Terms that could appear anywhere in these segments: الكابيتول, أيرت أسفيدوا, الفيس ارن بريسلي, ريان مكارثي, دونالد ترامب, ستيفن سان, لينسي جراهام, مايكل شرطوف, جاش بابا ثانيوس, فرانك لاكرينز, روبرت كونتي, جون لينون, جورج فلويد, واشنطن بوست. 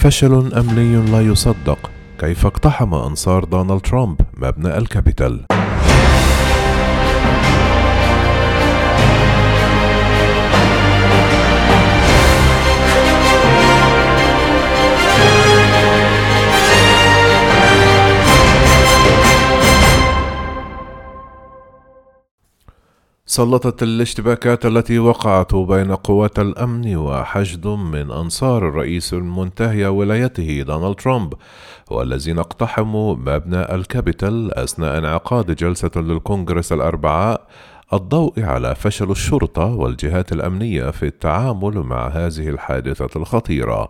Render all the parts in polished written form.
فشل أمني لا يصدق. كيف اقتحم أنصار دونالد ترامب مبنى الكابيتول؟ سلطت الاشتباكات التي وقعت بين قوات الأمن وحشد من أنصار الرئيس المنتهي ولايته دونالد ترامب، والذين اقتحموا مبنى الكابيتول أثناء انعقاد جلسة للكونغرس الأربعاء، الضوء على فشل الشرطة والجهات الأمنية في التعامل مع هذه الحادثة الخطيرة.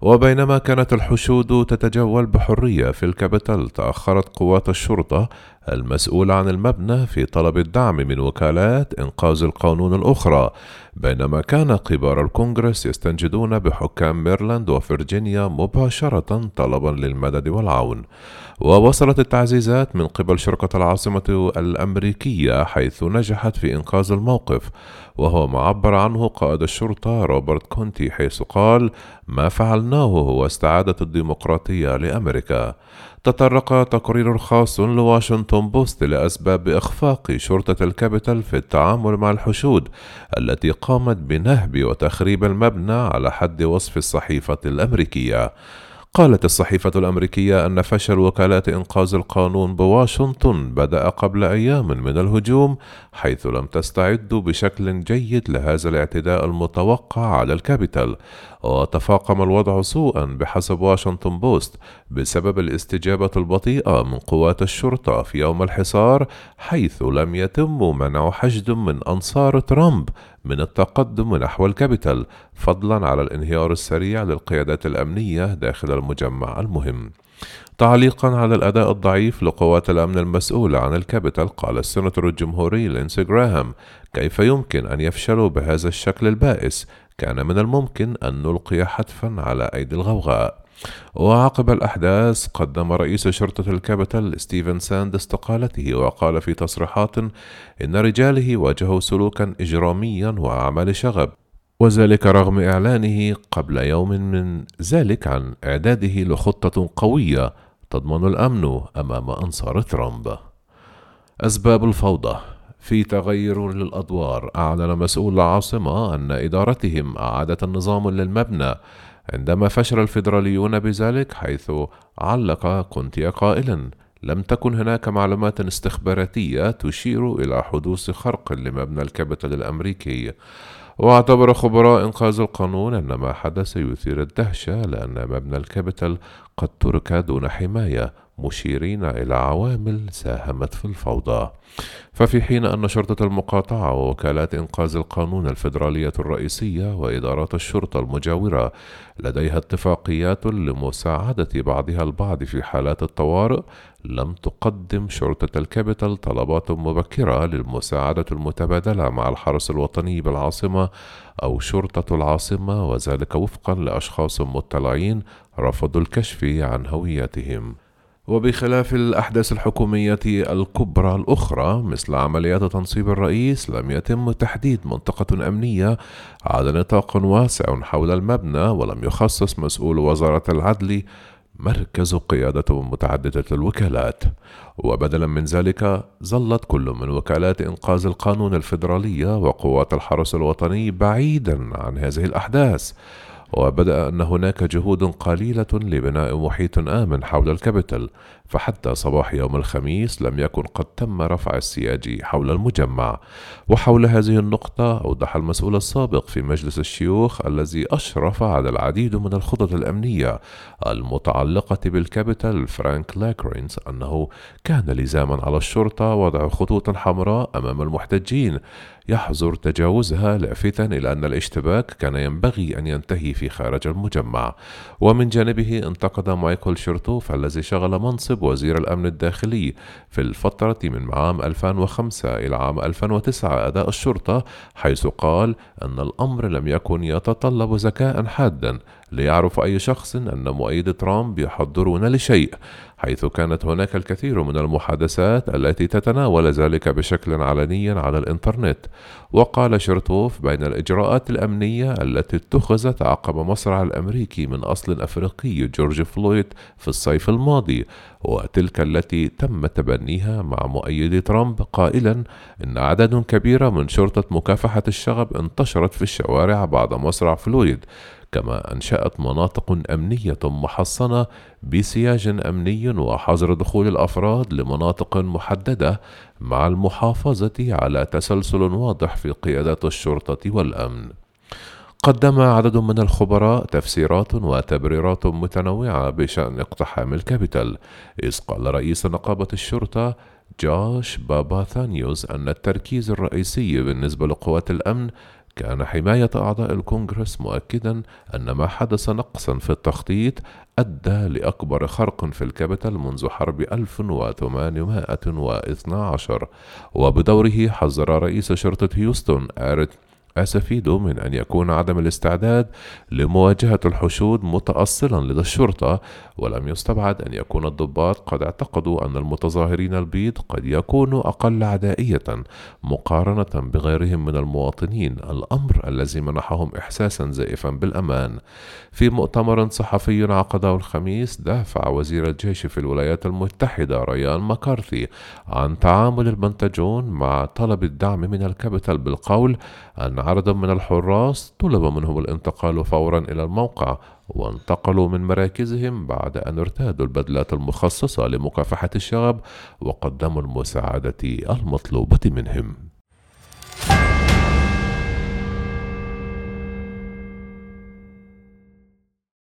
وبينما كانت الحشود تتجول بحرية في الكابيتول، تأخرت قوات الشرطة المسؤولة عن المبنى في طلب الدعم من وكالات إنقاذ القانون الأخرى، بينما كان كبار الكونغرس يستنجدون بحكام ميرلاند وفرجينيا مباشرة طلبا للمدد والعون. ووصلت التعزيزات من قبل شركة العاصمة الأمريكية، حيث نجحت في إنقاذ الموقف، وهو ما عبر عنه قائد الشرطة روبرت كونتي، حيث قال: ما فعلناه هو استعادة الديمقراطية لأمريكا. تطرق تقرير خاص لواشنطن بوست لأسباب إخفاق شرطة الكابيتول في التعامل مع الحشود التي قامت بنهب وتخريب المبنى، على حد وصف الصحيفة الأمريكية. قالت الصحيفة الأمريكية أن فشل وكالات إنقاذ القانون بواشنطن بدأ قبل أيام من الهجوم، حيث لم تستعد بشكل جيد لهذا الاعتداء المتوقع على الكابيتول. وتفاقم الوضع سوءا بحسب واشنطن بوست بسبب الاستجابة البطيئة من قوات الشرطة في يوم الحصار، حيث لم يتم منع حشد من أنصار ترامب من التقدم نحو الكابيتول، فضلا على الانهيار السريع للقيادات الأمنية داخل المجمع المهم. تعليقا على الأداء الضعيف لقوات الأمن المسؤولة عن الكابيتول، قال السيناتور الجمهوري لينسي جراهام: كيف يمكن أن يفشلوا بهذا الشكل البائس؟ كان من الممكن أن نلقي حتفا على أيدي الغوغاء. وعقب الأحداث قدم رئيس شرطة الكابيتول ستيفن سان استقالته، وقال في تصريحات إن رجاله واجهوا سلوكا إجراميا وأعمال شغب، وذلك رغم إعلانه قبل يوم من ذلك عن إعداده لخطة قوية تضمن الأمن أمام أنصار ترامب. أسباب الفوضى. في تغير للأدوار، أعلن مسؤول العاصمة أن إدارتهم أعادت النظام للمبنى عندما فشل الفيدراليون بذلك، حيث علق كونتي قائلا: لم تكن هناك معلومات استخباراتية تشير إلى حدوث خرق لمبنى الكابيتول الأمريكي. واعتبر خبراء إنقاذ القانون أن ما حدث يثير الدهشة، لأن مبنى الكابيتول قد ترك دون حماية، مشيرين إلى عوامل ساهمت في الفوضى. ففي حين أن شرطة المقاطعة ووكالات إنقاذ القانون الفيدرالية الرئيسية وإدارات الشرطة المجاورة لديها اتفاقيات لمساعدة بعضها البعض في حالات الطوارئ، لم تقدم شرطة الكابيتول طلبات مبكرة للمساعدة المتبادلة مع الحرس الوطني بالعاصمة أو شرطة العاصمة، وذلك وفقا لأشخاص مطلعين رفضوا الكشف عن هويتهم. وبخلاف الأحداث الحكومية الكبرى الأخرى مثل عمليات تنصيب الرئيس، لم يتم تحديد منطقة أمنية على نطاق واسع حول المبنى، ولم يخصص مسؤول وزارة العدل مركز قيادة متعددة الوكالات. وبدلا من ذلك، ظلت كل من وكالات إنقاذ القانون الفيدرالية وقوات الحرس الوطني بعيدا عن هذه الأحداث. وبدأ أن هناك جهود قليلة لبناء محيط آمن حول الكابيتول، فحتى صباح يوم الخميس لم يكن قد تم رفع السياج حول المجمع. وحول هذه النقطة، أوضح المسؤول السابق في مجلس الشيوخ الذي أشرف على العديد من الخطط الأمنية المتعلقة بالكابيتول فرانك لاكرينز أنه كان لزاما على الشرطة وضع خطوط حمراء أمام المحتجين يحظر تجاوزها، لافتا إلى أن الاشتباك كان ينبغي أن ينتهي في خارج المجمع. ومن جانبه، انتقد مايكل شرطوف الذي شغل منصب وزير الأمن الداخلي في الفترة من عام 2005 إلى عام 2009 أداء الشرطة، حيث قال أن الأمر لم يكن يتطلب ذكاء حادا، ليعرف أي شخص أن مؤيد ترامب يحضرون لشيء، حيث كانت هناك الكثير من المحادثات التي تتناول ذلك بشكل علني على الإنترنت. وقال شرطوف بين الإجراءات الأمنية التي اتخذت عقب مصرع الأمريكي من أصل أفريقي جورج فلويد في الصيف الماضي، وتلك التي تم تبنيها مع مؤيدي ترامب، قائلا إن عدد كبير من شرطة مكافحة الشغب انتشرت في الشوارع بعد مصرع فلويد، كما أنشأت مناطق أمنية محصنة بسياج أمني وحظر دخول الأفراد لمناطق محددة، مع المحافظة على تسلسل واضح في قيادات الشرطة والأمن. قدم عدد من الخبراء تفسيرات وتبريرات متنوعة بشأن اقتحام الكابيتول، إذ قال رئيس نقابة الشرطة جاش بابا ثانيوس أن التركيز الرئيسي بالنسبة لقوات الأمن كان حماية أعضاء الكونغرس، مؤكدا أن ما حدث نقصا في التخطيط أدى لأكبر خرق في الكابيتول منذ حرب 1812. وبدوره حذر رئيس شرطة هيوستن أيرت أسفيدوا من أن يكون عدم الاستعداد لمواجهة الحشود متأصلا لدى الشرطة، ولم يستبعد أن يكون الضباط قد اعتقدوا أن المتظاهرين البيض قد يكونوا أقل عدائية مقارنة بغيرهم من المواطنين، الأمر الذي منحهم إحساسا زائفا بالأمان. في مؤتمر صحفي عقده الخميس، دافع وزير الجيش في الولايات المتحدة ريان مكارثي عن تعامل المنتجون مع طلب الدعم من الكابيتول، بالقول أن عدد من الحراس طلب منهم الانتقال فورا إلى الموقع، وانتقلوا من مراكزهم بعد أن ارتادوا البدلات المخصصة لمكافحة الشغب وقدموا المساعدة المطلوبة منهم.